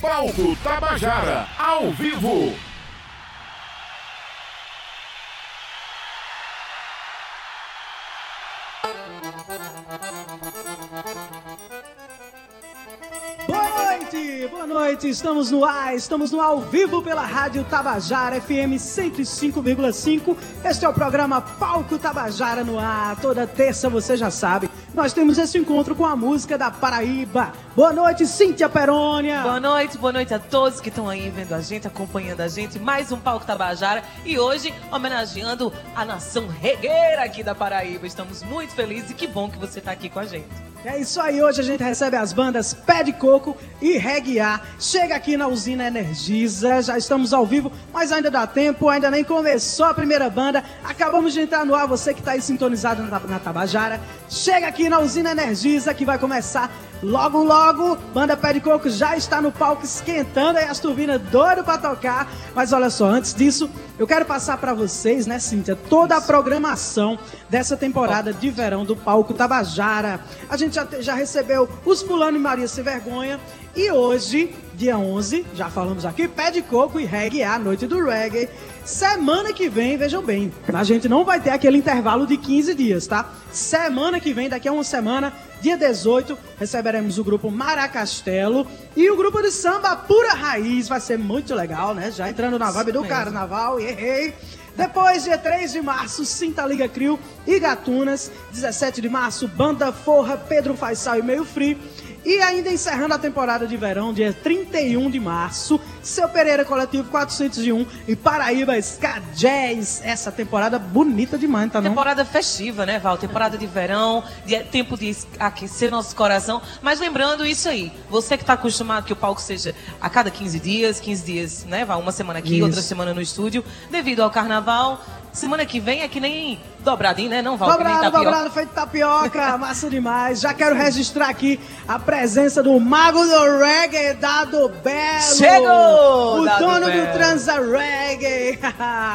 Palco Tabajara, ao vivo. Boa noite, estamos no ar, ao vivo pela Rádio Tabajara FM 105,5. Este é o programa Palco Tabajara no ar, toda terça você já sabe. Nós temos esse encontro com a música da Paraíba. Boa noite, Cíntia Perônia. Boa noite a todos que estão aí vendo a gente, acompanhando a gente. Mais um Palco Tabajara e hoje homenageando a nação regueira aqui da Paraíba. Estamos muito felizes e que bom que você está aqui com a gente. É isso aí, hoje a gente recebe as bandas Pé de Coco e Reggae A. Chega aqui na Usina Energisa, já estamos ao vivo, mas ainda dá tempo, ainda nem começou a primeira banda. Acabamos de entrar no ar, você que está aí sintonizado na Tabajara. Chega aqui na Usina Energisa que vai começar logo, logo. Banda Pé de Coco já está no palco esquentando aí as turbinas, doido para tocar. Mas olha só, antes disso, eu quero passar para vocês, né, Cíntia, toda a programação dessa temporada de verão do Palco Tabajara. A gente já recebeu os Fulano e Maria Sem Vergonha e hoje, dia 11, já falamos aqui, Pé de Coco e Reggae A, Noite do Reggae. Semana que vem, vejam bem, a gente não vai ter aquele intervalo de 15 dias, tá? Semana que vem, daqui a uma semana, dia 18, receberemos o grupo Maracastelo e o grupo de samba Pura Raiz. Vai ser muito legal, né? Já entrando na vibe do carnaval, errei. Depois, dia 3 de março, Sinta Liga Crew e Gatunas. 17 de março, Banda Forra, Pedro Faisal e Meio Frio. E ainda encerrando a temporada de verão, dia 31 de março, Seu Pereira Coletivo 401 e Paraíba Ska Jazz. Essa temporada bonita demais, tá não? Temporada festiva, né, Val? Temporada de verão, tempo de aquecer nosso coração. Mas lembrando isso aí, você que tá acostumado que o palco seja a cada 15 dias, né, Val? Uma semana aqui, outra semana no estúdio, devido ao carnaval. Semana que vem é que nem dobradinho, né? Não, Val? Dobrado, feito tapioca, massa demais. Já quero registrar aqui a presença do mago do reggae, Dado Belo. Chegou! O Dado dono Belo. Do Transa Reggae.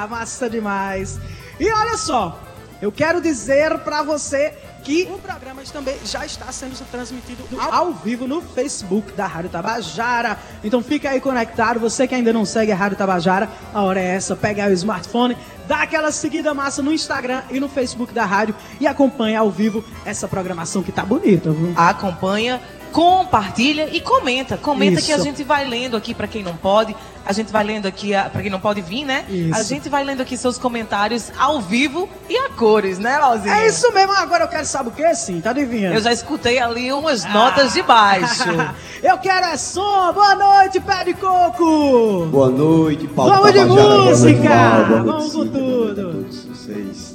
Massa demais. E olha só, eu quero dizer pra você que o programa também já está sendo transmitido ao vivo no Facebook da Rádio Tabajara. Então fica aí conectado. Você que ainda não segue a Rádio Tabajara, a hora é essa. Pega aí o smartphone, dá aquela seguida massa no Instagram e no Facebook da rádio e acompanha ao vivo essa programação que tá bonita, viu? Acompanha, compartilha e comenta isso. Que a gente vai lendo aqui para quem não pode, a gente vai lendo aqui para quem não pode vir, né? Isso. A gente vai lendo aqui seus comentários ao vivo e a cores, né, Lauzinha? É isso mesmo, agora eu quero saber o que, sim, tá adivinhando? Eu já escutei ali umas notas de baixo. Eu quero é som, boa noite, Pé de Coco! Boa noite, Paulo. Vamos de música! Vamos com tudo! Todos vocês.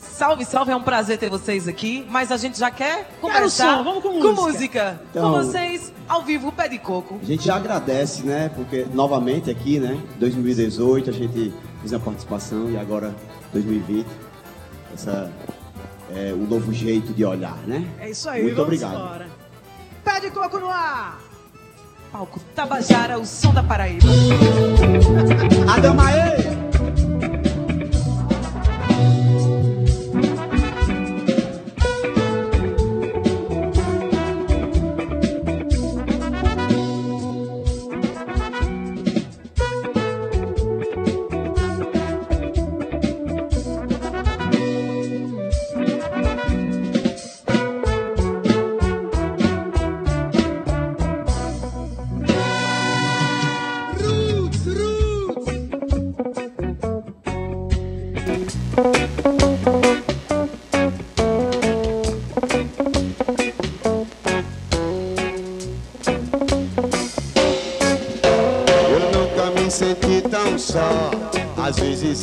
Salve, é um prazer ter vocês aqui, mas a gente já quer começar vamos com música. Então, com vocês, ao vivo, Pé de Coco. A gente já agradece, né, porque novamente aqui, né, 2018 a gente fez a participação e agora 2020, um novo jeito de olhar, né? É isso aí, muito obrigado. Embora. Pé de Coco no ar! Palco Tabajara, o som da Paraíba. Adamaê!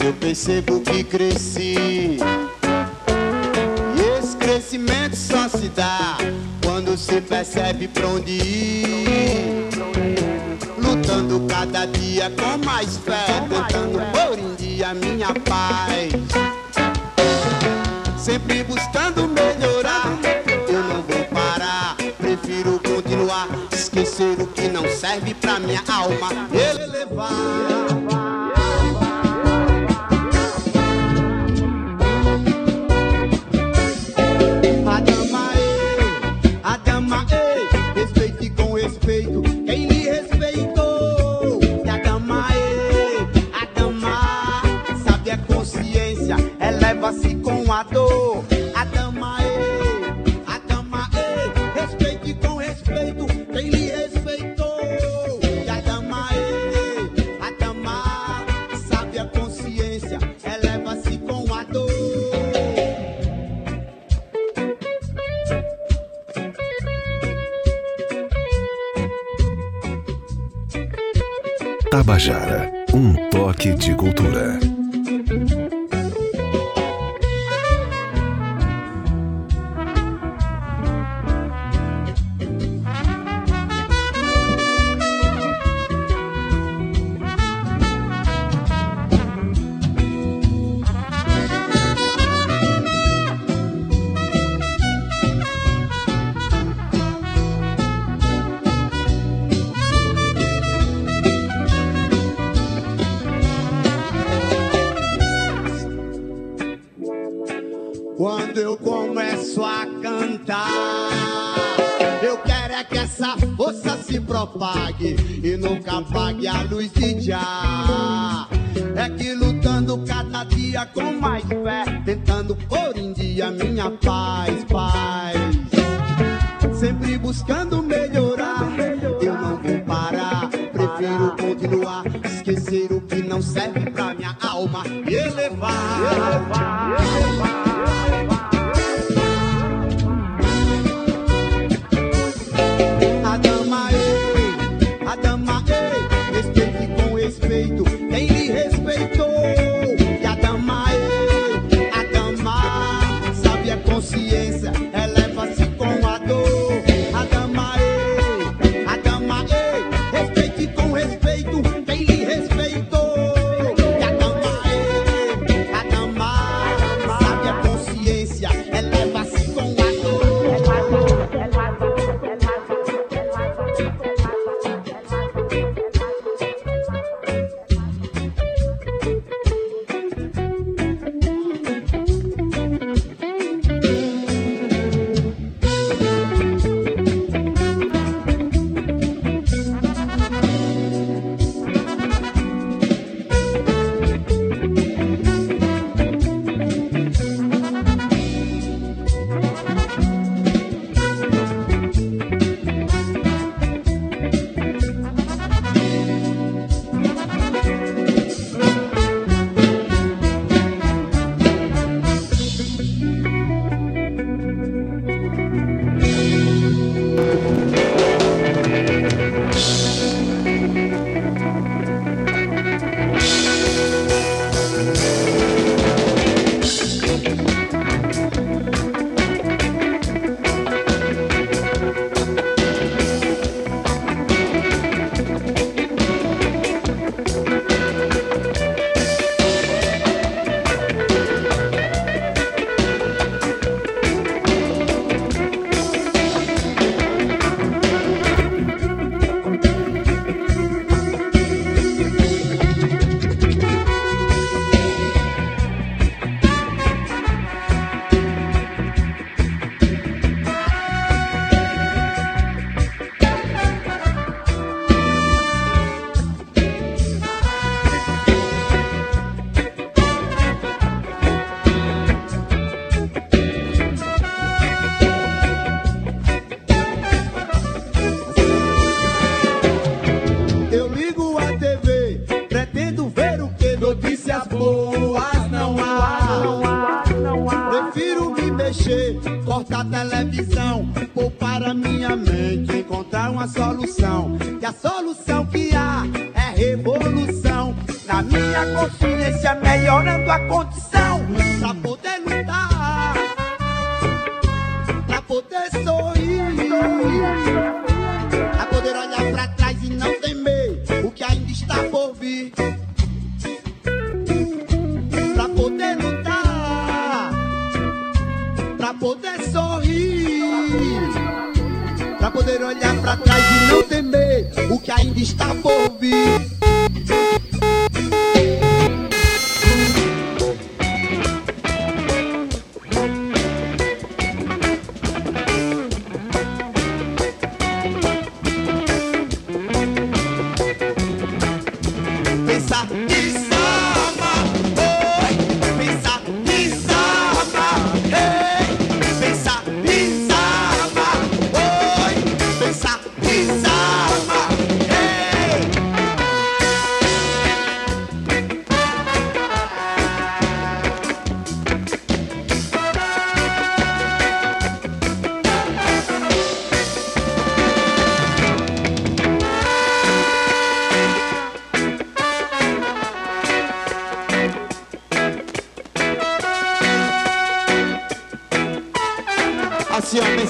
Eu percebo que cresci, e esse crescimento só se dá quando se percebe pra onde ir. Lutando cada dia com mais fé, tentando pôr em dia minha paz. Sempre buscando melhorar, eu não vou parar, prefiro continuar. Esquecer o que não serve pra minha alma elevar. Adama, ei, respeite com respeito, quem lhe respeitou. Tabajara, um toque de cultura. Propague e nunca apague a luz de já. É que lutando cada dia com mais fé, tentando pôr em dia minha paz. Sempre buscando melhorar, eu não vou parar, prefiro continuar, esquecer o que não serve pra minha alma e elevar.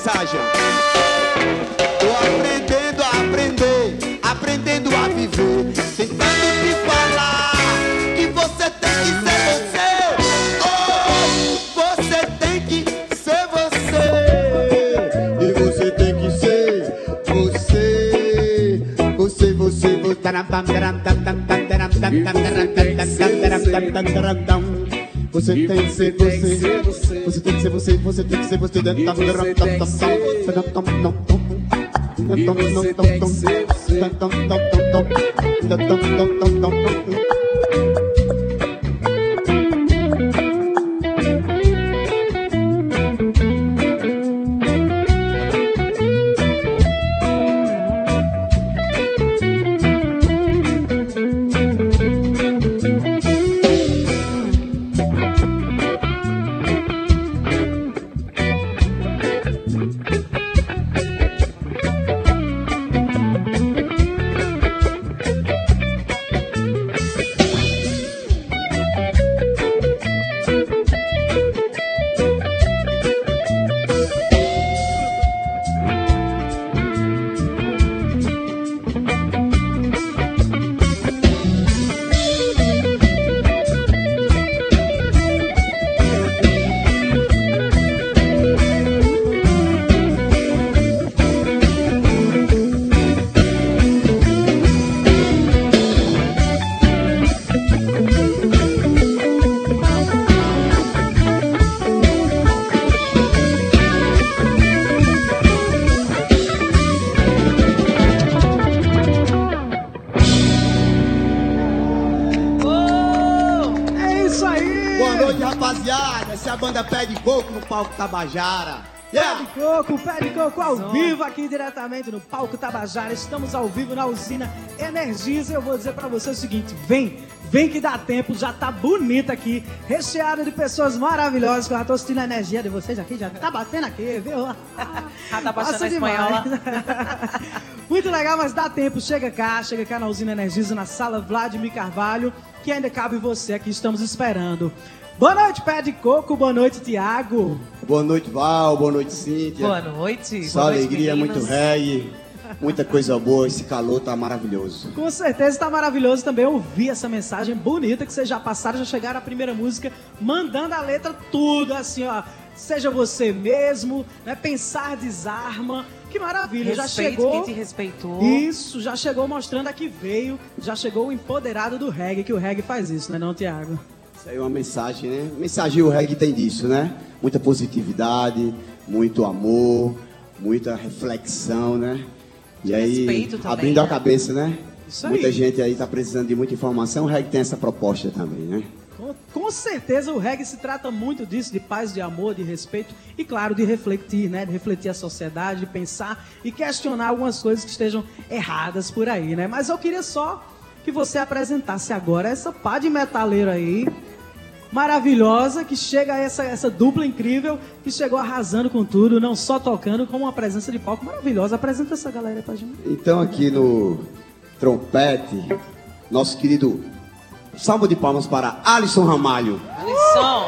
mensagem. Tô aprendendo a aprender, aprendendo a viver, tentando te falar que você tem que ser você. Você tem que ser você, você tem que ser você, você tem que ser você dentro da rotação. Pé de Coco no Palco Tabajara. Yeah. Pé de Coco ao vivo aqui diretamente no Palco Tabajara. Estamos ao vivo na Usina Energisa. Eu vou dizer pra você o seguinte, vem que dá tempo, já tá bonito aqui, recheado de pessoas maravilhosas, que eu já tô sentindo a energia de vocês aqui, já tá batendo aqui, viu? Já tá passando espanhola. Muito legal, mas dá tempo, chega cá na Usina Energisa, na sala Vladimir Carvalho, que ainda cabe você aqui, estamos esperando. Boa noite, Pé de Coco. Boa noite, Tiago. Boa noite, Val. Boa noite, Cíntia. Boa noite. Só boa noite, alegria, meninas. Muito reggae, muita coisa boa. Esse calor tá maravilhoso. Com certeza tá maravilhoso também. Ouvir essa mensagem bonita que vocês já passaram, já chegaram à primeira música, mandando a letra tudo, assim, ó. Seja você mesmo, né? Pensar desarma. Que maravilha, respeito, já chegou. Quem te respeitou. Isso, já chegou mostrando a que veio, já chegou o empoderado do reggae, que o reggae faz isso, né, não, Tiago? É uma mensagem, né? Mensagem, o reggae tem disso, né? Muita positividade, muito amor, muita reflexão, né? E aí, abrindo a cabeça, né? Isso aí. Muita gente aí tá precisando de muita informação, o reggae tem essa proposta também, né? Com certeza o reggae se trata muito disso, de paz, de amor, de respeito e, claro, de refletir, né? De refletir a sociedade, de pensar e questionar algumas coisas que estejam erradas por aí, né? Mas eu queria só que você apresentasse agora essa pá de metaleiro aí, maravilhosa, que chega essa dupla incrível, que chegou arrasando com tudo, não só tocando, como uma presença de palco maravilhosa. Apresenta essa galera aí pra gente. Então, aqui no trompete, nosso querido, salva de palmas para Alisson Ramalho. Alisson!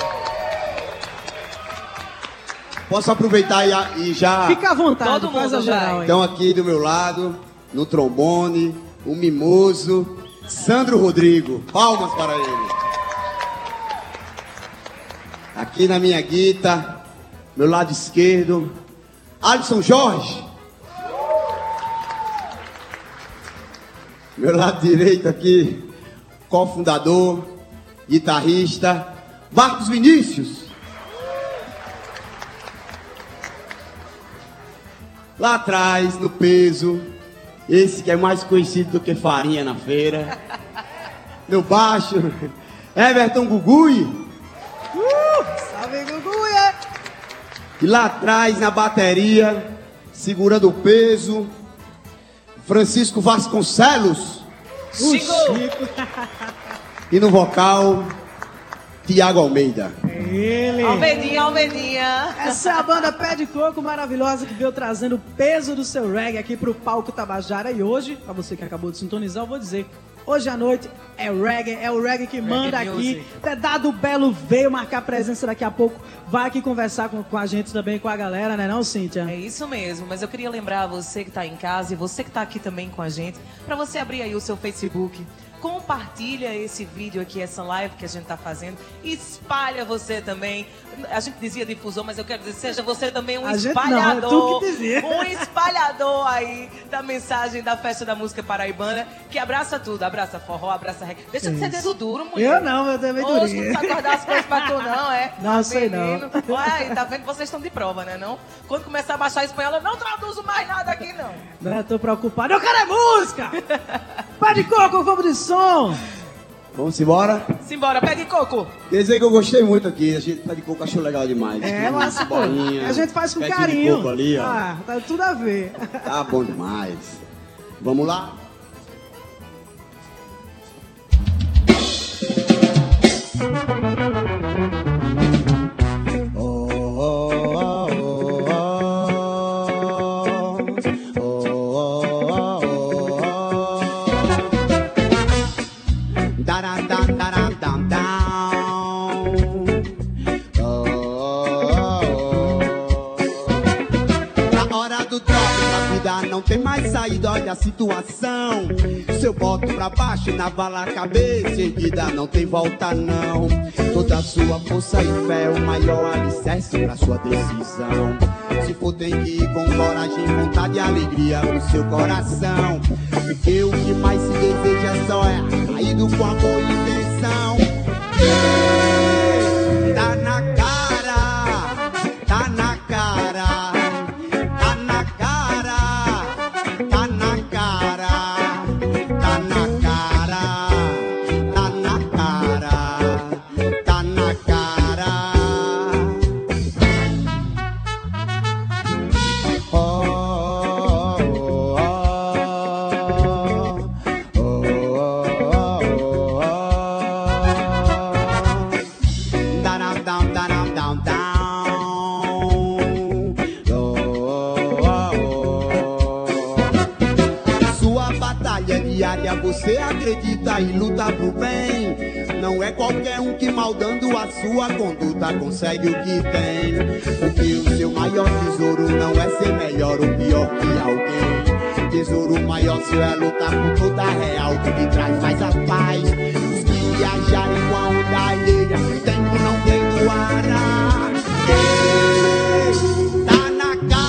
Posso aproveitar e já... Fica à vontade, todo mundo faz a geral aí. Então, aqui do meu lado, no trombone, o mimoso Sandro Rodrigo. Palmas para ele. Aqui na minha guita, meu lado esquerdo, Alisson Jorge. Meu lado direito aqui, cofundador, guitarrista, Marcos Vinícius. Lá atrás, no peso, esse que é mais conhecido do que farinha na feira. No baixo, Everton Gugui. E lá atrás, na bateria, segurando o peso, Francisco Vasconcelos. Chico. E no vocal, Tiago Almeida. É ele. Almeidinha, Almeidinha. Essa é a banda Pé de Coco maravilhosa que veio trazendo o peso do seu reggae aqui pro Palco Tabajara. E hoje, pra você que acabou de sintonizar, eu vou dizer, hoje à noite é reggae, é o reggae que manda aqui. Até Dado Belo veio marcar presença daqui a pouco. Vai aqui conversar com a gente também, com a galera, né não, Cíntia? É isso mesmo, mas eu queria lembrar a você que tá em casa e você que tá aqui também com a gente, pra você abrir aí o seu Facebook, compartilha esse vídeo aqui, essa live que a gente tá fazendo, espalha você também. A gente dizia difusor, mas eu quero dizer, seja você também um espalhador. Não, é tu que dizia. Um espalhador aí da mensagem da festa da música paraibana, que abraça tudo, abraça forró, abraça reggae. Deixa de ser dedo duro, mulher. Eu não, eu também duro. Hoje não precisa acordar as coisas pra tu, não, é? Não, sei não. Ué, tá vendo que vocês estão de prova, né, não? Quando começar a baixar espanhol, eu não traduzo mais nada aqui, não. Não, eu tô preocupado. Eu quero é música! Pé de Coco, vamos de som! Vamos embora? Simbora, Pé de Coco! Quer dizer que eu gostei muito aqui, a gente Pé de Coco achou legal demais. É, nossa, bolinha, a gente faz com carinho. De coco ali, ó. Ah, tá tudo a ver. Tá bom demais. Vamos lá? Não tem mais saída, olha a situação. Se eu boto pra baixo, na vala a cabeça erguida, não tem volta não. Toda sua força e fé, o maior alicerce pra sua decisão. Se for tem que ir com coragem, vontade e alegria no seu coração. Porque o que mais se deseja só é caído com amor e intenção. Ei, tá na cara, tá na cara. Você acredita e luta pro bem. Não é qualquer um que maldando a sua conduta consegue o que tem. Porque o seu maior tesouro não é ser melhor ou pior que alguém. Tesouro maior seu é lutar por toda a real que traz mais a paz. Os que viajarem com a onda alheia, tempo não perdoará. Ei, tá na cara.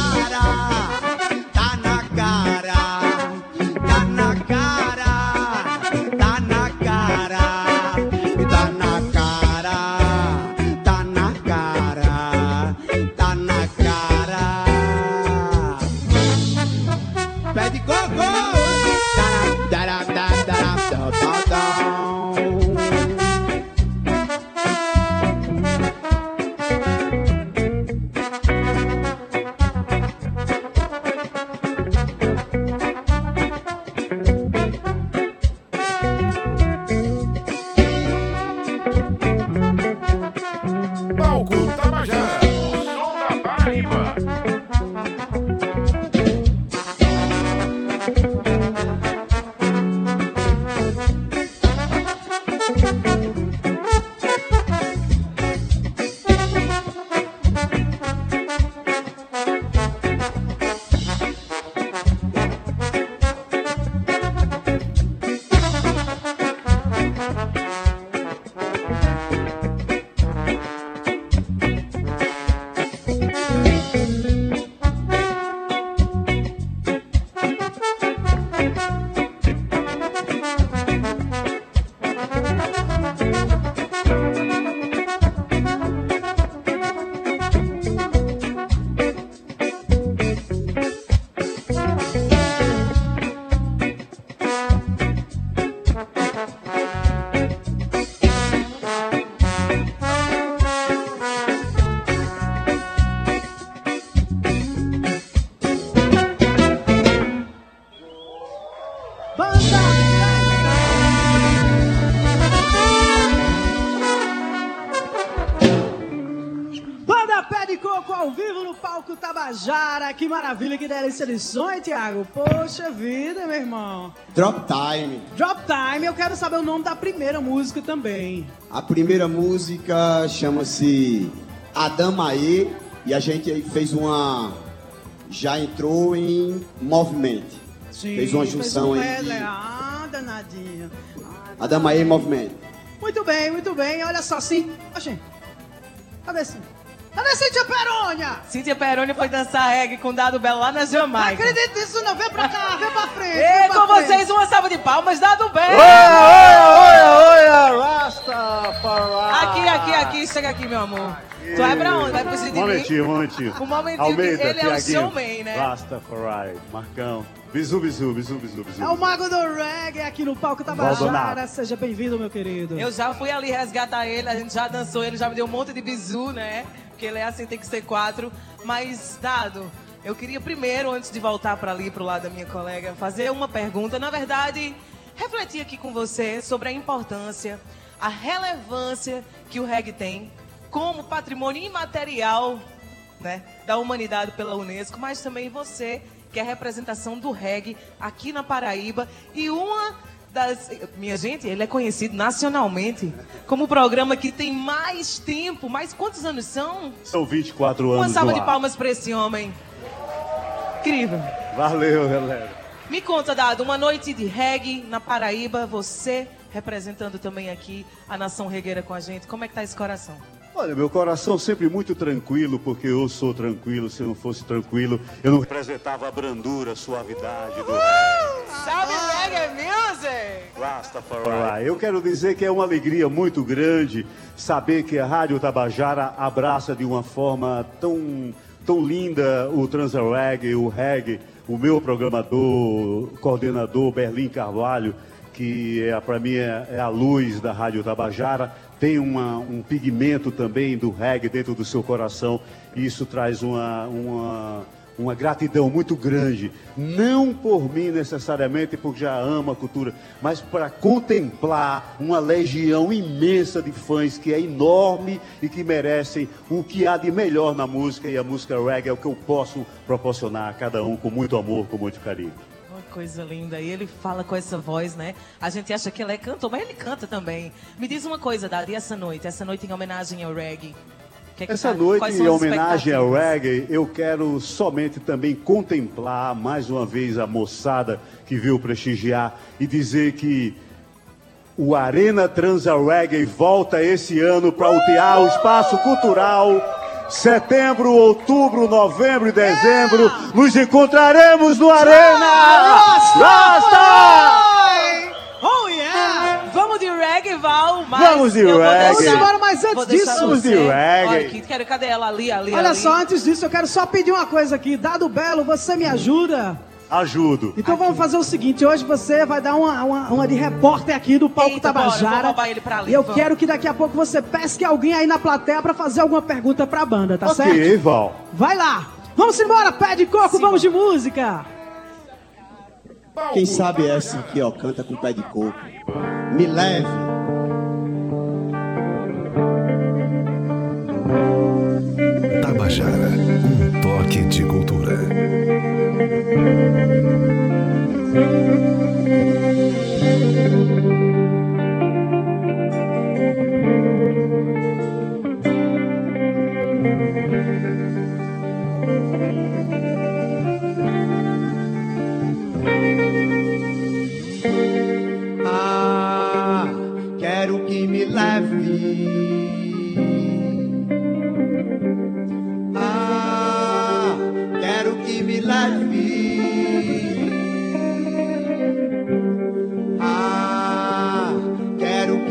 Palco Tabajara, que maravilha, que delícia de som, hein, Tiago? Poxa vida, meu irmão. Drop Time. Drop Time, eu quero saber o nome da primeira música também. A primeira música chama-se Adamaê e a gente fez uma... já entrou em movimento. Sim, fez uma junção aí. Danadinho. Adamaê em movimento. Muito bem, muito bem. Olha só, sim. Oxê. Cadê sim? Cadê Cíntia Perônia? Cíntia Perônia foi dançar reggae com Dado Belo lá na Jamaica. Não acredito nisso não, vem pra cá, vem pra frente. E com vocês uma salva de palmas, Dado Belo. Oi, Rastafari. Aqui, chega aqui, meu amor. Aqui. Tu vai pra onde? Vai pro Sidney? Um momentinho. Um momentinho, Almeida, ele é o showman, né? Rastafari, Marcão. Bisu. É o mago do reggae aqui no Palco Tabajara. Seja bem-vindo, meu querido. Eu já fui ali resgatar ele, a gente já dançou, ele já me deu um monte de bisu, né? Porque ele é assim, tem que ser 4. Mas, Dado, eu queria primeiro, antes de voltar para ali, pro lado da minha colega, fazer uma pergunta. Na verdade, refletir aqui com você sobre a importância, a relevância que o reggae tem como patrimônio imaterial, né, da humanidade pela Unesco, mas também você... que é a representação do reggae aqui na Paraíba. E uma das... Minha gente, ele é conhecido nacionalmente como o programa que tem mais tempo. Mas quantos anos são? São 24 anos. Uma salva de palmas para esse homem. Incrível. Valeu, galera. Me conta, Dado, uma noite de reggae na Paraíba, você representando também aqui a nação regueira com a gente. Como é que tá esse coração? Olha, meu coração sempre muito tranquilo, porque eu sou tranquilo. Se eu não fosse tranquilo, eu não representava a brandura, a suavidade do reggae. Salve, reggae music! Rastafari. Eu quero dizer que é uma alegria muito grande saber que a Rádio Tabajara abraça de uma forma tão linda o Transa Reggae, o reggae, o meu programador, coordenador Berlim Carvalho, que para mim é a luz da Rádio Tabajara, tem um pigmento também do reggae dentro do seu coração, e isso traz uma gratidão muito grande, não por mim necessariamente, porque já amo a cultura, mas para contemplar uma legião imensa de fãs que é enorme e que merecem o que há de melhor na música, e a música reggae é o que eu posso proporcionar a cada um com muito amor, com muito carinho. Coisa linda, e ele fala com essa voz, né? A gente acha que ele é cantor, mas ele canta também. Me diz uma coisa, Dado, e essa noite em homenagem ao reggae? Essa noite em homenagem ao reggae, eu quero somente também contemplar mais uma vez a moçada que veio prestigiar e dizer que o Arena Transa Reggae volta esse ano para UTA, o Espaço Cultural. Setembro, outubro, novembro e dezembro, nos encontraremos no Arena! Rasta! Oh yeah! Vamos de reggae, Val! Vamos de reggae! Vamos de reggae! Olha aqui, cadê ela? Ali. Olha só, antes disso, eu quero só pedir uma coisa aqui. Dado Belo, você me ajuda? Ajudo. Então aqui. Vamos fazer o seguinte, hoje você vai dar uma de repórter aqui do Palco Tabajara. Bora, eu vou roubar ele pra ali, e eu quero que daqui a pouco você pesque alguém aí na plateia pra fazer alguma pergunta pra banda, tá certo? Ok, Val. Vai lá. Vamos embora, Pé de Coco, vamos de música. Quem sabe essa aqui, ó, canta com Pé de Coco. Me leve. Tabajara, um toque de cultura. Ah, quero que me leve. Ah, quero que me leve. Ah, quero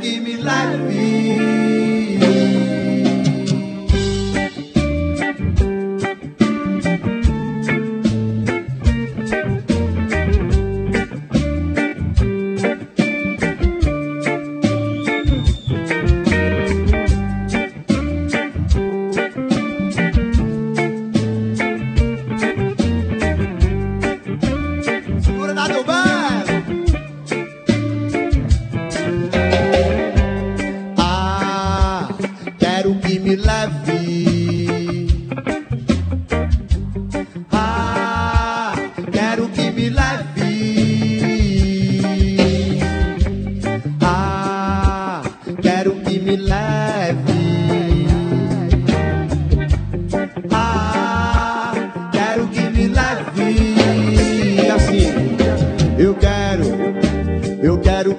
que me leve.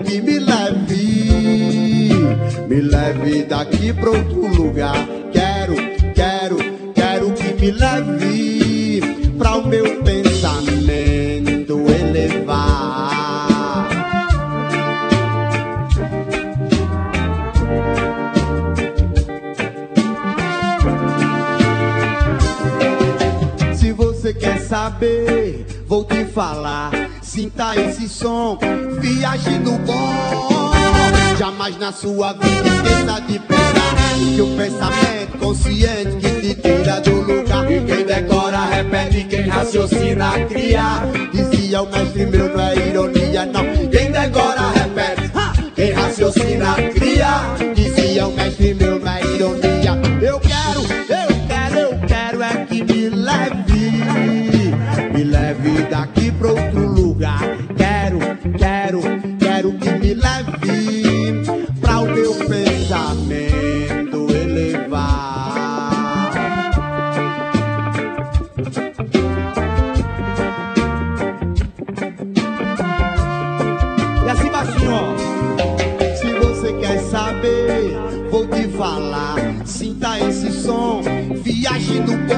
e me leve daqui pra outro lugar. Quero, quero, quero que me leve pra o meu pensamento elevar. Se você quer saber, vou te falar. Sinta esse som, viaje no bom. Jamais na sua vida esqueça de pensar, que o pensamento consciente que te tira do lugar. Quem decora, repete, quem raciocina, cria. Dizia o mestre meu, não é ironia, não. Quem decora, repete, quem raciocina, cria. Dizia o mestre meu, não é ironia. Eu quero é que me leve. Me leve daqui pra outro lugar. Quero, quero, quero que me leve pra o meu pensamento elevar. E assim baixinho, ó. Se você quer saber, vou te falar. Sinta esse som, viaje no bom.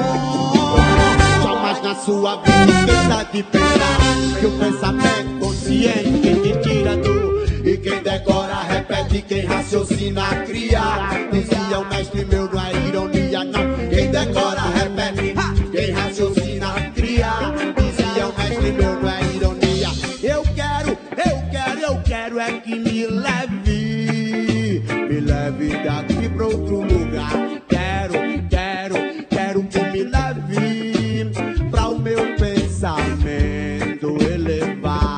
Mas na sua vida esqueça de pensar, que o pensamento consciente quem te tira do. E quem decora, repete, quem raciocina, cria. Dizia o mestre meu, não é ironia, não. Quem decora, repete, quem raciocina, cria. Dizia o mestre meu, não é ironia. Eu quero é que me leve daqui pra outro lugar. Quero, quero, quero que me leve pra o meu pensamento elevar.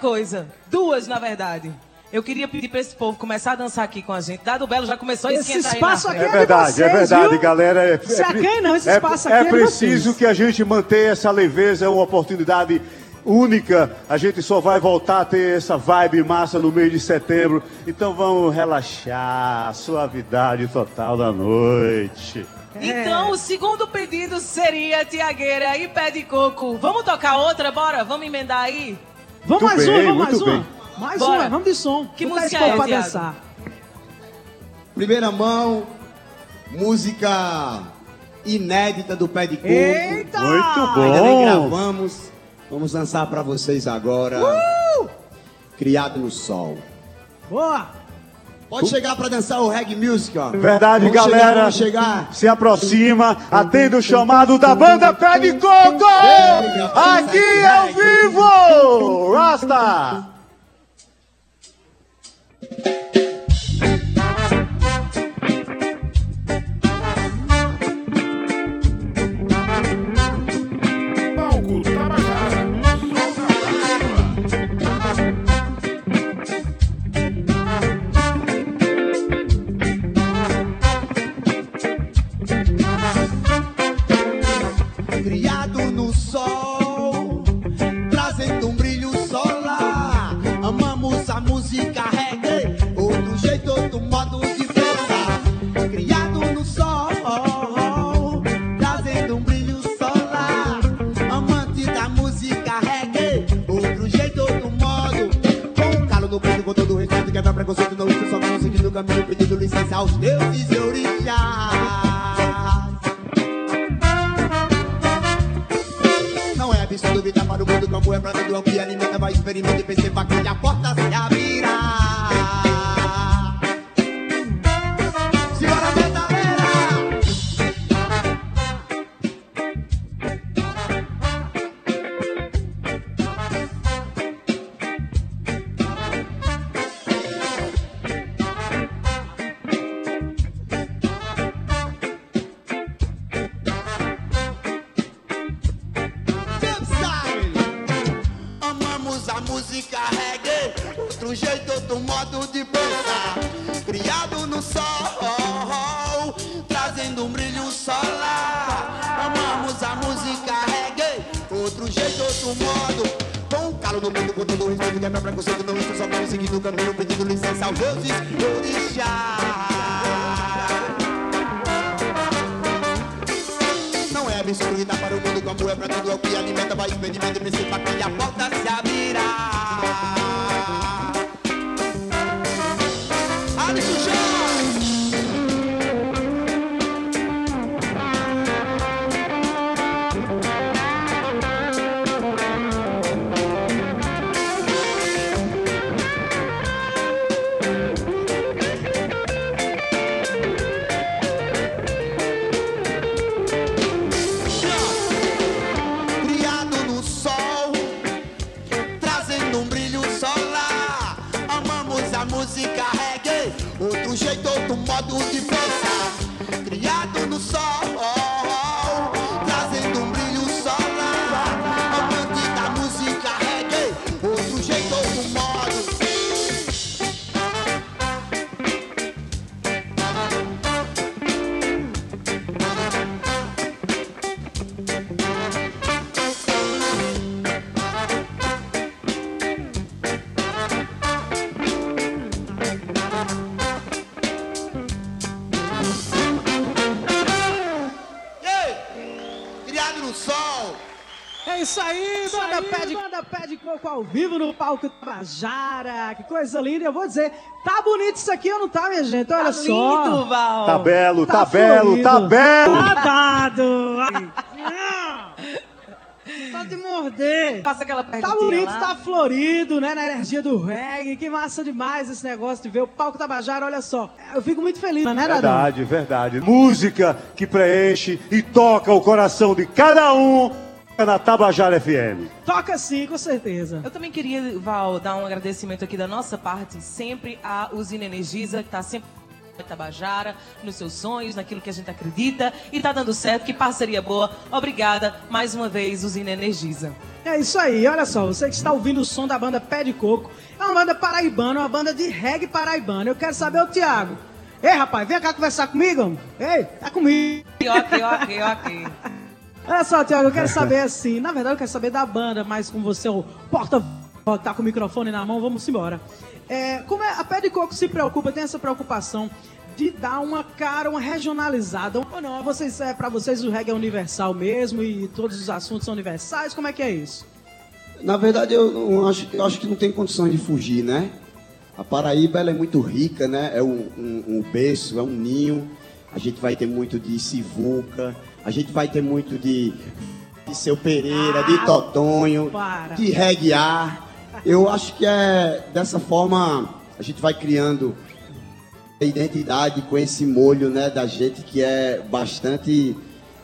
Coisa, duas na verdade. Eu queria pedir para esse povo começar a dançar aqui com a gente. Dado Belo já começou a esquentar. Esse espaço aqui é verdade, de vocês, é verdade, viu? Galera. Esse espaço aqui é preciso vocês. Que a gente mantenha essa leveza, é uma oportunidade única. A gente só vai voltar a ter essa vibe massa no mês de setembro. Então vamos relaxar, a suavidade total da noite. Então, o segundo pedido seria Tiagueira e Pé de Coco. Vamos tocar outra, bora? Vamos emendar aí? Vamos mais uma, vamos mais uma. Mais uma, vamos de som. Que música é pra dançar? Primeira mão, música inédita do Pé de Coco. Eita! Muito bom! Ainda nem gravamos. Vamos dançar pra vocês agora. Criado no Sol. Boa! Pode chegar pra dançar o reggae music, ó. Verdade, vamos, galera. Vamos chegar. Se aproxima, atende o chamado da banda Pé de Coco! Aqui ao vivo! Rasta! Quebra preconceito, não estou só não seguindo o caminho, pedindo licença aos deuses e orixá. é pra ver o que alimenta, vai experimentar e perceba que a porta se abrirá. Senhora ao vivo no Palco Tabajara, que coisa linda, eu vou dizer, tá bonito isso aqui ou não tá, minha gente? Olha só. Tá lindo, Val. Tá belo, tá belo, tá belo. Tá dado. Só de morder. Passa aquela perguntinha. Tá bonito, tá florido, né, na energia do reggae, que massa demais esse negócio de ver o Palco Tabajara, olha só. Eu fico muito feliz, né, Dadão? Verdade, verdade. Música que preenche e toca o coração de cada um na Tabajara FM. Toca sim, com certeza. Eu também queria, Val, dar um agradecimento aqui da nossa parte, sempre à Usina Energisa, que está sempre na Tabajara, nos seus sonhos, naquilo que a gente acredita, e está dando certo, que parceria boa. Obrigada, mais uma vez, Usina Energisa. É isso aí, olha só, você que está ouvindo o som da banda Pé de Coco, é uma banda paraibana, uma banda de reggae paraibana. Eu quero saber, o Tiago. Ei, rapaz, vem cá conversar comigo. Ei, tá comigo. Ok. Olha só, Tiago, eu quero saber assim, na verdade eu quero saber da banda, mas como você é o porta-voz, tá com o microfone na mão, vamos embora. Como é, a Pé de Coco se preocupa, tem essa preocupação de dar uma cara, uma regionalizada, ou não, vocês, pra vocês o reggae é universal mesmo e todos os assuntos são universais, como é que é isso? Na verdade eu acho que não tem condição de fugir, né? A Paraíba ela é muito rica, né? É um berço, é um ninho, a gente vai ter muito de Sivuca, a gente vai ter muito de Seu Pereira, de Totonho, para. De Reggae A. Eu acho que é dessa forma a gente vai criando a identidade com esse molho, né, da gente que é bastante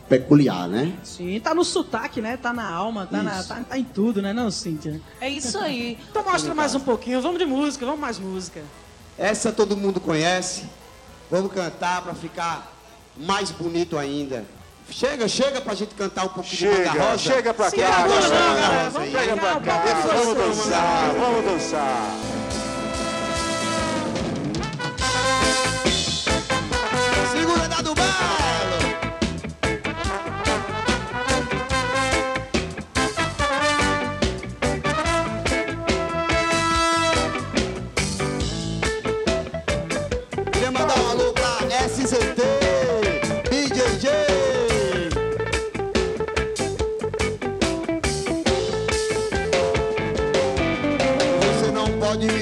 peculiar, né? Sim, tá no sotaque, né? Tá na alma, tá em tudo, né, não, Cíntia? É isso aí. Então mostra mais um pouquinho, vamos de música, vamos mais música. Essa todo mundo conhece, vamos cantar para ficar mais bonito ainda. Chega pra gente cantar um pouquinho de Banda Rosa. Chega pra cá, chega pra cá. Vamos dançar, vamos dançar. Segura, Dado Belo.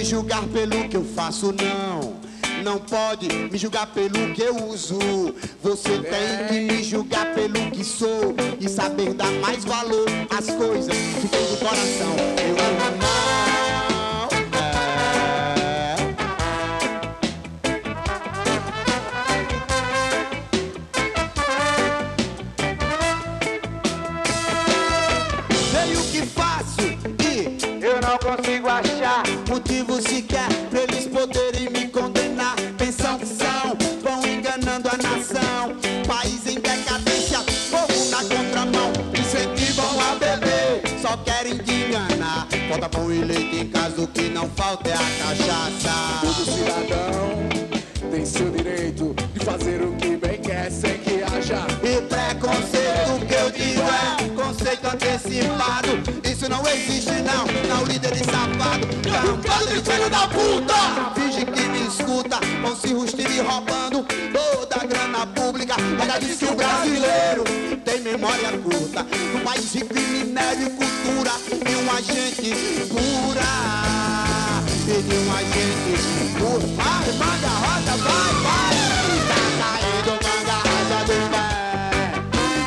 Julgar pelo que eu faço, não. não pode me julgar pelo que eu uso. Você tem que me julgar pelo que sou e saber dar mais valor às coisas que tem no coração. Eu amo mais. Consigo achar motivo sequer pra eles poderem me condenar. Pensam que são, vão enganando a nação. País em decadência, povo na contramão. Incentivam a beber, só querem te enganar. Falta pão e leite em casa, o que não falta é a cachaça. Todo cidadão tem seu direito de fazer o que bem quer, sem que haja e preconceito. O que eu digo é conceito antecipado. Isso não existe não, não líder de safado. É um caso de filho da puta. Finge que me escuta, vão se rustirem roubando toda a grana pública. Ainda diz que o brasileiro tem memória curta. Um país de criminal e cultura, e um agente pura, e de um agente pura. Vai, manda, roda, vai, vai. Tá caindo manga rosa do pé.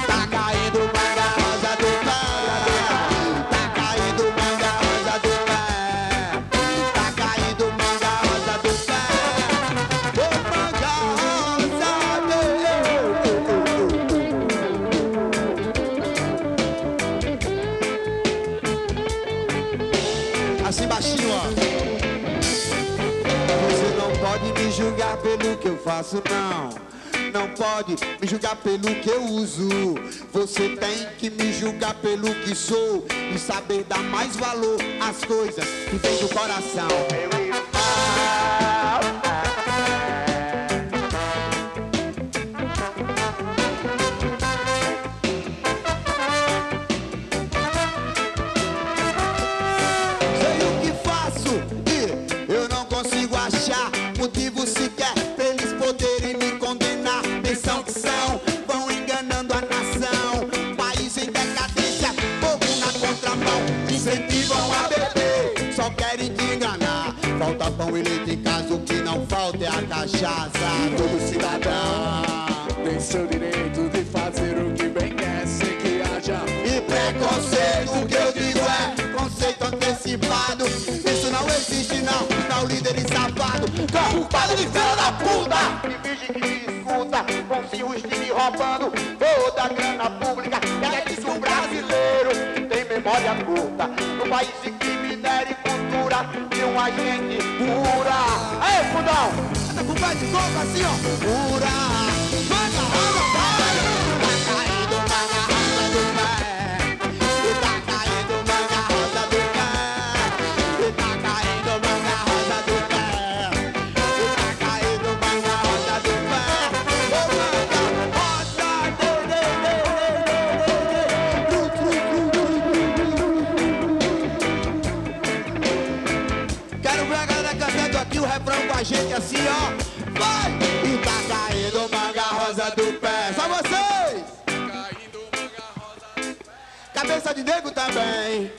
Tá caindo manga rosa do pé. Não pode me julgar pelo que eu faço, não. Não pode me julgar pelo que eu uso. Você tem que me julgar pelo que sou e saber dar mais valor às coisas que vem do coração. Falta pão e leite em casa, o que não falta é a cachaça. Todo cidadão tem seu direito de fazer o que bem quer, sem que haja e preconceito. O que eu digo é conceito antecipado. Isso não existe não, tá o líder safado, corrupado de filha da puta, que finge que me escuta, com ciúmes de me roubando toda a grana pública. É disso o brasileiro tem memória curta. No país de crime, minério e cultura, um agente pura. Aê, fudão! Essa com o pé de coco assim, ó. Pura. Manda, roda, vai! Tá caindo manga rosa do pé. Tá caindo manga rosa do pé. Tá caindo manga rosa do pé. Tá caindo manga rosa do pé. Quero ver a galera cantando aqui o refrão com a gente assim, ó. Vai! E tá caindo manga rosa do pé. Só vocês! Tá caindo manga rosa do pé. Cabeça de nego também.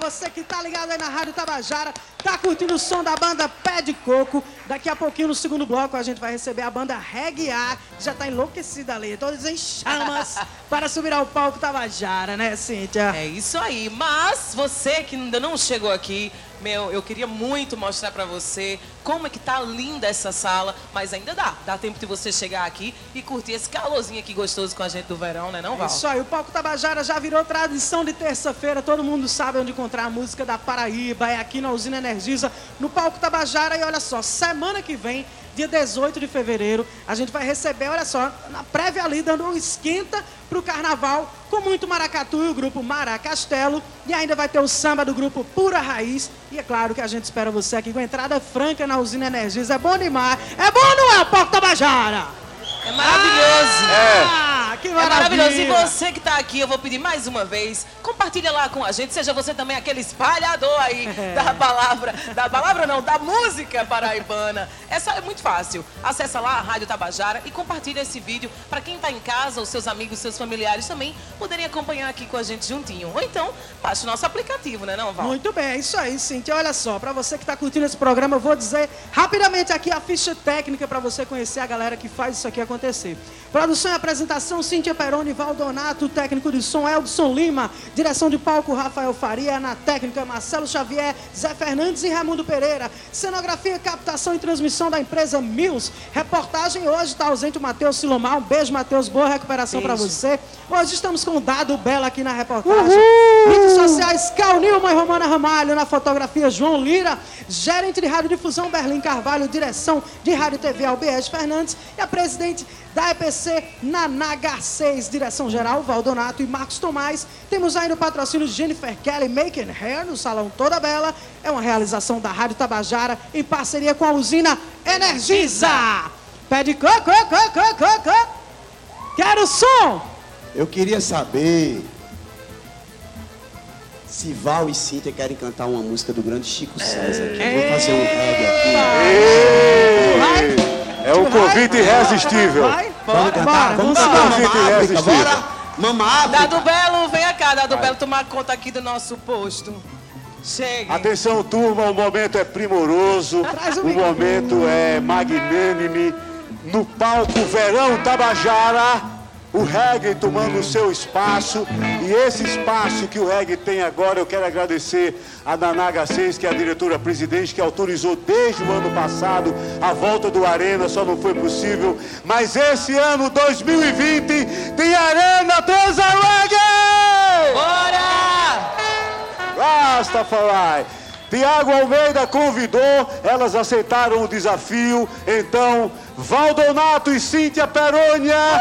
Você que tá ligado aí na Rádio Tabajara, tá curtindo o som da banda Pé de Coco. Daqui a pouquinho, no segundo bloco, a gente vai receber a banda Reggae A, que já tá enlouquecida ali, todos em chamas para subir ao palco Tabajara, né, Cíntia? É isso aí, mas você que ainda não chegou aqui, meu, eu queria muito mostrar pra você Como é que tá linda essa sala, mas ainda dá tempo de você chegar aqui e curtir esse calorzinho aqui gostoso com a gente do verão, né não, Val? É isso aí, o Palco Tabajara já virou tradição de terça-feira, todo mundo sabe onde encontrar a música da Paraíba, é aqui na Usina Energisa, no Palco Tabajara. E olha só, semana que vem, dia 18 de fevereiro, a gente vai receber, olha só, na prévia ali, dando um esquenta pro carnaval, com muito maracatu e o grupo Maracastelo, e ainda vai ter o samba do grupo Pura Raiz, e é claro que a gente espera você aqui com a entrada franca na Usina Energisa. É bom demais, é bom não é, Palco Tabajara? É maravilhoso! Que maravilha. É maravilhoso. E você que tá aqui, eu vou pedir mais uma vez, compartilha lá com a gente, seja você também aquele espalhador aí da música paraibana. Essa é muito fácil. Acessa lá a Rádio Tabajara e compartilha esse vídeo para quem tá em casa, os seus amigos, seus familiares também poderem acompanhar aqui com a gente juntinho. Ou então, baixa o nosso aplicativo, né não, Val? Muito bem, é isso aí, Cíntia. Olha só, para você que tá curtindo esse programa, eu vou dizer rapidamente aqui a ficha técnica para você conhecer a galera que faz isso aqui acontecer. Produção e apresentação, Cíntia Perônia, Valdonato, técnico de som, Edson Lima, direção de palco, Rafael Faria, na técnica, Marcelo Xavier, Zé Fernandes e Raimundo Pereira, cenografia, captação e transmissão da empresa Mills, reportagem, hoje está ausente o Matheus Silomar, um beijo, Matheus, boa recuperação para você. Hoje estamos com o Dado Belo aqui na reportagem. Uhul! Redes sociais, Cal Nilma e Romana Ramalho, na fotografia, João Lira, gerente de radiodifusão, Berlim Carvalho, direção de rádio e TV, Albiés Fernandes, e a presidente da EPC, Nanaga 6, direção-geral, Valdonato e Marcos Tomás. Temos ainda o patrocínio de Jennifer Kelly, Making Hair, no Salão Toda Bela. É uma realização da Rádio Tabajara, em parceria com a Usina Energisa. Pé de coco, Quero som! Eu queria saber se Val e Cíntia querem cantar uma música do grande Chico César. Aqui. Eu vou fazer um reggae aqui. É um convite irresistível. Bora, bora. Vamos cantar. Bora. Mamá, Dado Belo, vem cá, Dado Belo, tomar conta aqui do nosso posto. Chega. Atenção, turma, o momento é primoroso, o momento é magnânime. No palco Verão Tabajara, o reggae tomando o seu espaço. E esse espaço que o reggae tem agora, eu quero agradecer a Nanaga 6, que é a diretora-presidente, que autorizou desde o ano passado a volta do Arena, só não foi possível. Mas esse ano, 2020, tem Arena Transa Reggae! Bora! Basta falar! Tiago Almeida convidou, elas aceitaram o desafio. Então, Valdonato e Cíntia Perônia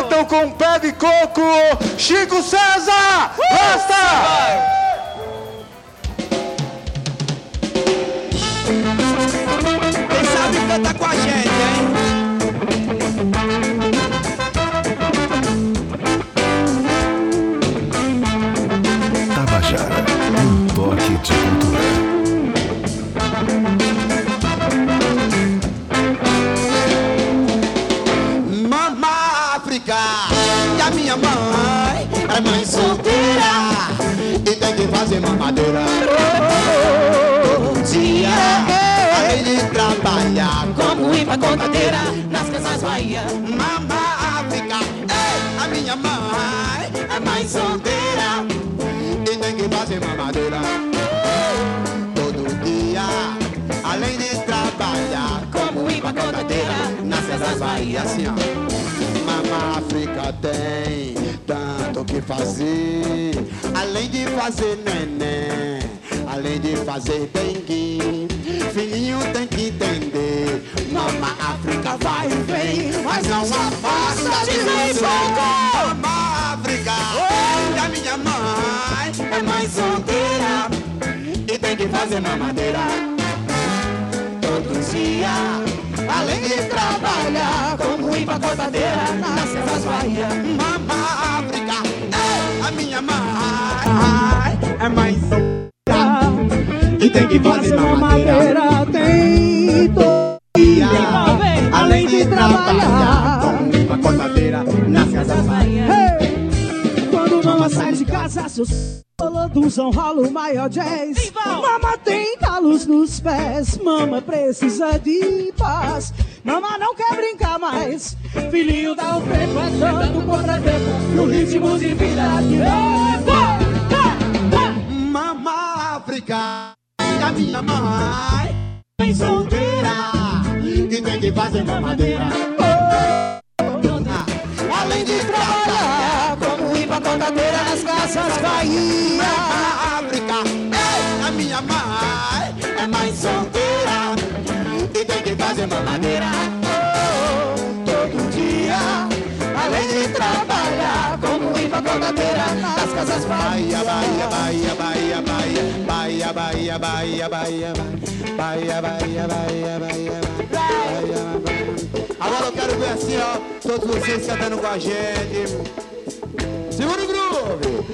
cantam com Pé de Coco, Chico César! Basta! Quem sabe canta com a gente, hein? Tabajara, um toque de cultura. Mamá África, que a minha mãe é mãe solteira e tem que fazer mamadeira. Dia, além de trabalhar como ripa contadeira nas Casas Bahia. Mamá África, ei, a minha mãe é mãe solteira e tem que fazer mamadeira. Todo dia, além de trabalhar como ripa contadeira nas Casas Bahia, assim, ó. Mamá África tem tanto que fazer, além de fazer neném, além de fazer dengue, filhinho tem que entender. Mama África vai e vem, mas não afasta de vez em quando. Mama África, da minha mãe, é mãe solteira e tem que fazer mamadeira. Todo dia, além de trabalhar como empacotadeira nas Casas Bahia. Mama África, é a minha mãe, é mãe solteira e tem que fazer mamadeira. Tem todo dia, além de trabalhar com a cortadeira nas Casas Bahia. Quando mama sai de casa, seus soloduzão rola o maior jazz. Mama tem calos nos pés, mama precisa de paz. Mama não quer brincar mais, filhinho dá um tempo, é tanto contra tempo no ritmo de vida que mama África, a minha mãe, tem solteira e tem que fazer mamadeira. Além de trabalhar, como ir pra tocadeira nas casas Bahia, África, é a minha mãe, é mais solteira e tem que fazer mamadeira. Todo dia, além de trabalhar, como ir pra tocadeira nas casas Bahia, Bahia, Bahia, Bahia, Bahia, Bahia, Bahia, Bahia, Bahia, Bahia, Bahia, Bahia, Bahia, Bahia, Bahia. Agora eu quero ver assim, ó, todos vocês cantando com a gente. Segura o groove!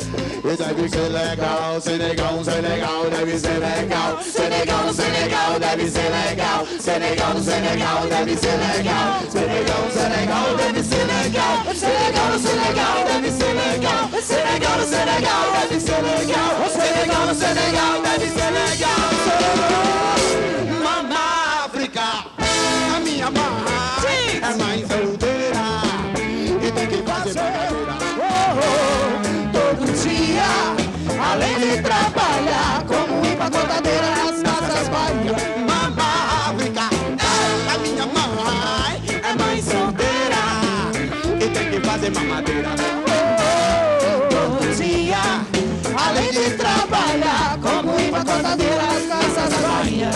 E deve ser legal, Senegal, Senegal, deve ser legal. Senegal, Senegal, deve ser legal. Senegal, Senegal, deve ser legal. Senegal, Senegal, deve ser legal. Senegal, Senegal, deve ser legal. Senegal, Senegal, deve ser legal. Senegal, Senegal, deve ser legal. Mamá África, a minha mãe. É mais solteira e tem que fazer mamadeira. Oh, oh, todo dia, além de trabalhar, como ir pra tocadeira nas casas Bahia. Mamá África, é a minha mãe, é mais solteira e tem que fazer mamadeira. Oh, oh, todo dia, além de trabalhar, como ir pra tocadeira nas casas Bahia.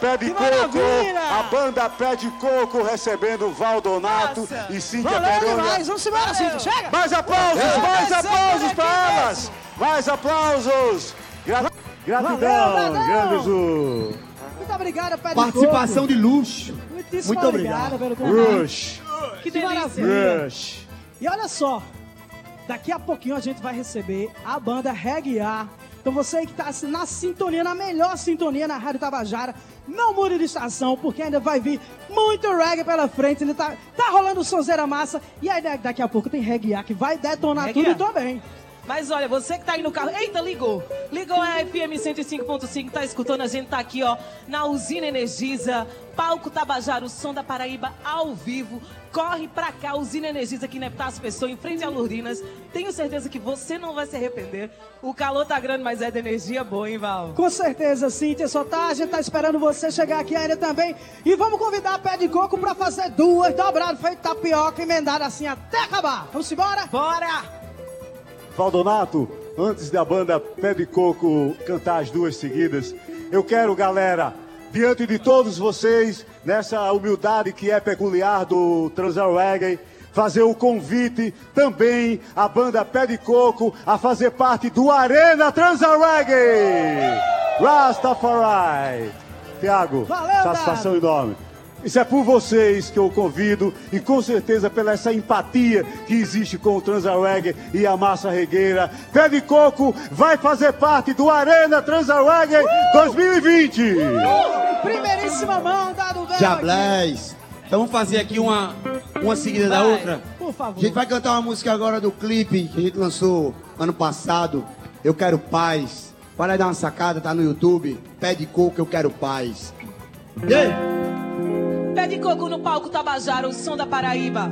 Pé de Coco, a banda Pé de Coco recebendo Valdonato. Nossa. E Cíntia Perônia. Vamos embora, Cíntia, chega! Mais aplausos, mais aplausos para elas! Mais aplausos! Gratidão, grandes! Muito obrigada, Pé de Coco. Participação de luxo. Muito obrigado pelo convite. Que maravilha! Rush. E olha só, daqui a pouquinho a gente vai receber a banda Reggae A. Então você aí que está na sintonia, na melhor sintonia na Rádio Tabajara, não mude de estação, porque ainda vai vir muito reggae pela frente. Ele tá rolando sonzeira massa. E aí daqui a pouco tem reggae que vai detonar tudo também. Mas olha, você que tá aí no carro... Eita, ligou! Ligou a FM 105.5, tá escutando? A gente tá aqui, ó, na Usina Energisa, Palco Tabajara, o som da Paraíba ao vivo. Corre pra cá, Usina Energisa, aqui na Epitácio Pessoa, em frente a Lourinas. Tenho certeza que você não vai se arrepender. O calor tá grande, mas é de energia boa, hein, Val? Com certeza, Cíntia. Só tá, a gente tá esperando você chegar aqui ainda também. E vamos convidar a Pé de Coco pra fazer duas, dobrado, feito tapioca, emendado assim até acabar. Vamos embora? Bora! Valdonato, antes da banda Pé de Coco cantar as duas seguidas, eu quero, galera, diante de todos vocês, nessa humildade que é peculiar do Transa Reggae, fazer o convite também à banda Pé de Coco a fazer parte do Arena Transa Reggae! Rastafari! Tiago, satisfação enorme. Isso é por vocês que eu convido e com certeza pela essa empatia que existe com o Transa Reggae e a massa regueira. Pé de Coco vai fazer parte do Arena Transa Reggae 2020. Primeiríssima mão, Dado Belo. Jablés. Então vamos fazer aqui uma seguida da outra. Por favor. A gente vai cantar uma música agora do clipe que a gente lançou ano passado. Eu Quero Paz. Vai lá dar uma sacada, tá no YouTube. Pé de Coco, Eu Quero Paz. E aí? Pé de Coco no Palco Tabajara, o som da Paraíba.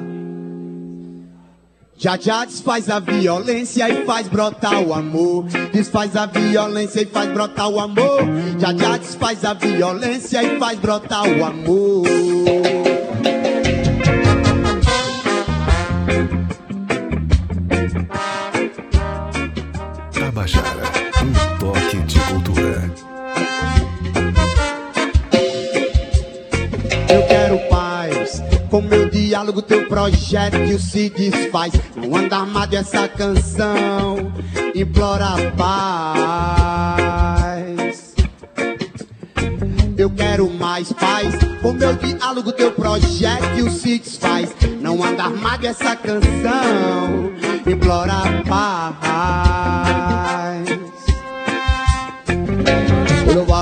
Já já desfaz a violência e faz brotar o amor. Desfaz a violência e faz brotar o amor. Já já desfaz a violência e faz brotar o amor. Tabajara, um toque de cultura. Eu quero paz, com meu diálogo teu projeto se desfaz. Não anda armado essa canção, implora paz. Eu quero mais paz, com meu diálogo teu projeto se desfaz. Não anda armado essa canção, implora paz.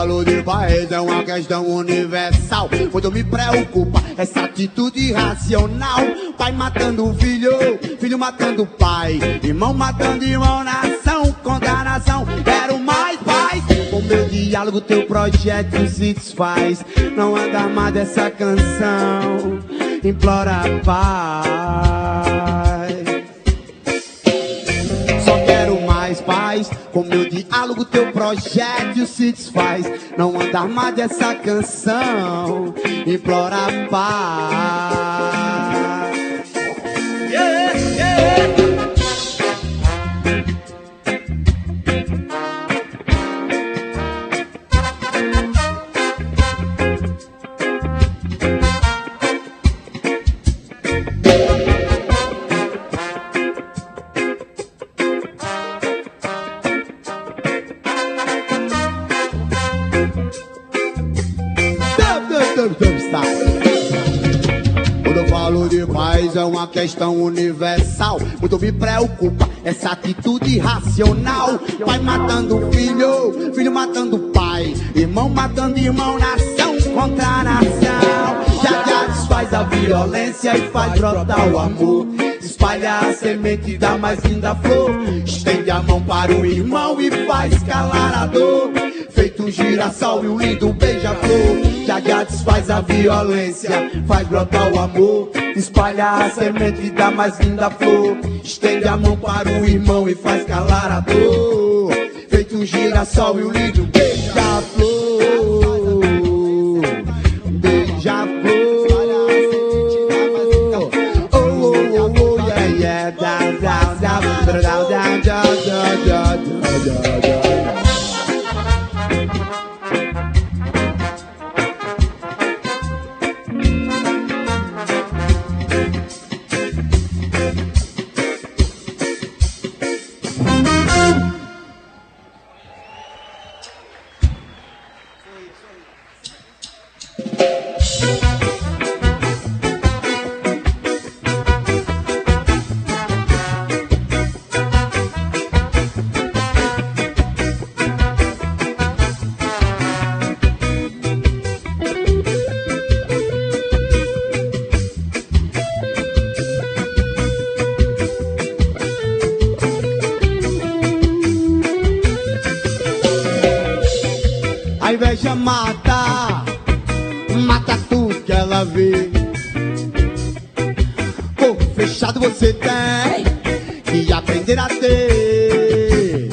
falo de país, é uma questão universal. Quando me preocupa essa atitude irracional. Pai matando o filho, filho matando o pai, irmão matando irmão, nação contra nação. Quero mais paz. Com meu diálogo teu projeto se desfaz. Não anda mais dessa canção, implora paz. Só quero mais paz. Com meu diálogo teu projeto se desfaz. Não anda mais dessa canção, implora paz. Yeah, yeah. É uma questão universal. Muito me preocupa essa atitude irracional. Pai matando filho, filho matando pai, irmão matando irmão, nação contra nação. Já já desfaz a violência e faz brotar o amor. Espalha a semente da mais linda flor. Estende a mão para o irmão e faz calar a dor. Feito um girassol e um lindo beija-flor. Já já desfaz a violência, faz brotar o amor. Espalha a semente da mais linda flor. Estende a mão para o irmão e faz calar a dor. Feito um girassol e um lindo beija-flor. Beija-flor. Oh, oh, oh, oh, yeah, yeah. Da, da, da, da, da, da, da, da, da, da. Você tem que aprender a ter.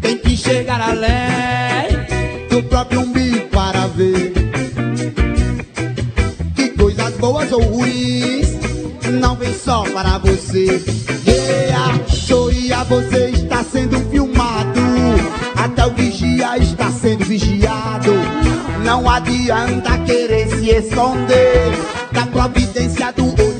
Tem que chegar além do próprio umbigo para ver que coisas boas ou ruins não vem só para você. Yeah, sorria, você está sendo filmado. Até o vigia está sendo vigiado. Não adianta querer se esconder da providência do outro.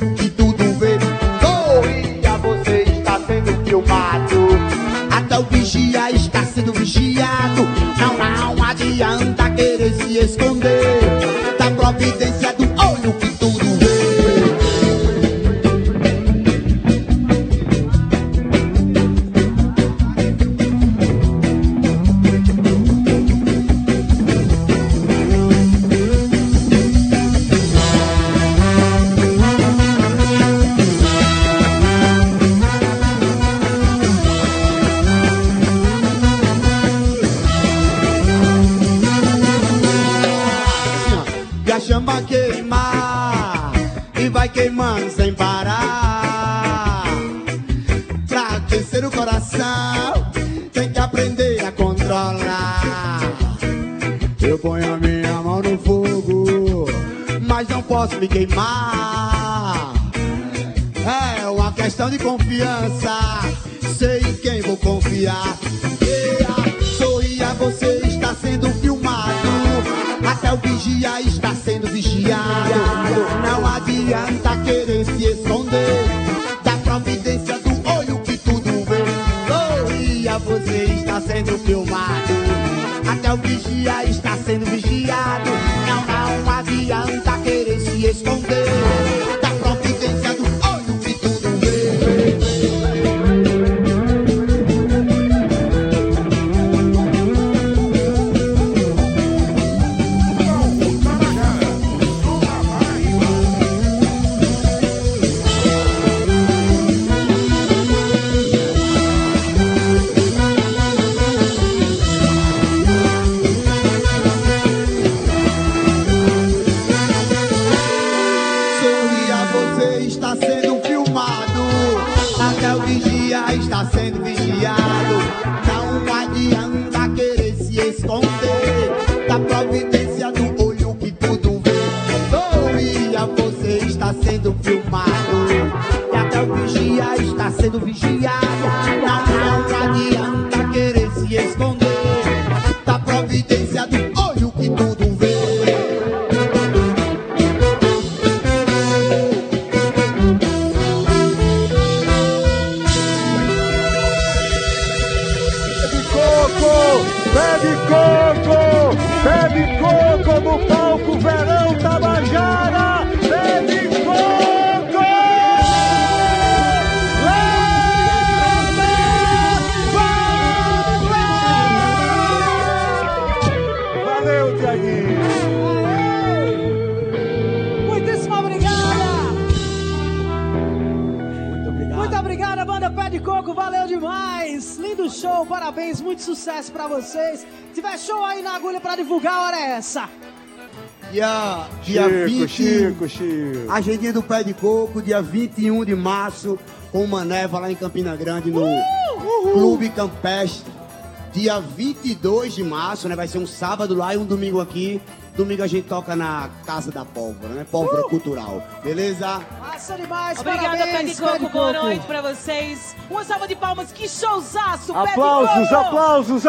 você está sendo filmado. Até o vigia está sendo vigiado. Não adianta querer se esconder da providência do olho que tudo vê. Doia, você está sendo filmado. E até o vigia está sendo vigiado. Não adianta querer se esconder da providência do olho que tudo vê. Show, parabéns, muito sucesso pra vocês. Se tiver show aí na agulha pra divulgar, a hora é essa. Dia 20, agendinha do Pé de Coco, dia 21 de março, com Maneva lá em Campina Grande, no Clube Campestre. Dia 22 de março, né? Vai ser um sábado lá e um domingo aqui. Domingo a gente toca na Casa da Pólvora, né? Pólvora Cultural, beleza? Massa demais, obrigada, Pé de Coco. Boa noite pra vocês. Uma salva de palmas, que showzaço, Pé de Coco. Aplausos, aplausos,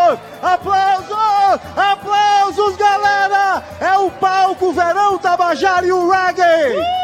aplausos, aplausos, galera! É o Palco Verão Tabajara e o Reggae!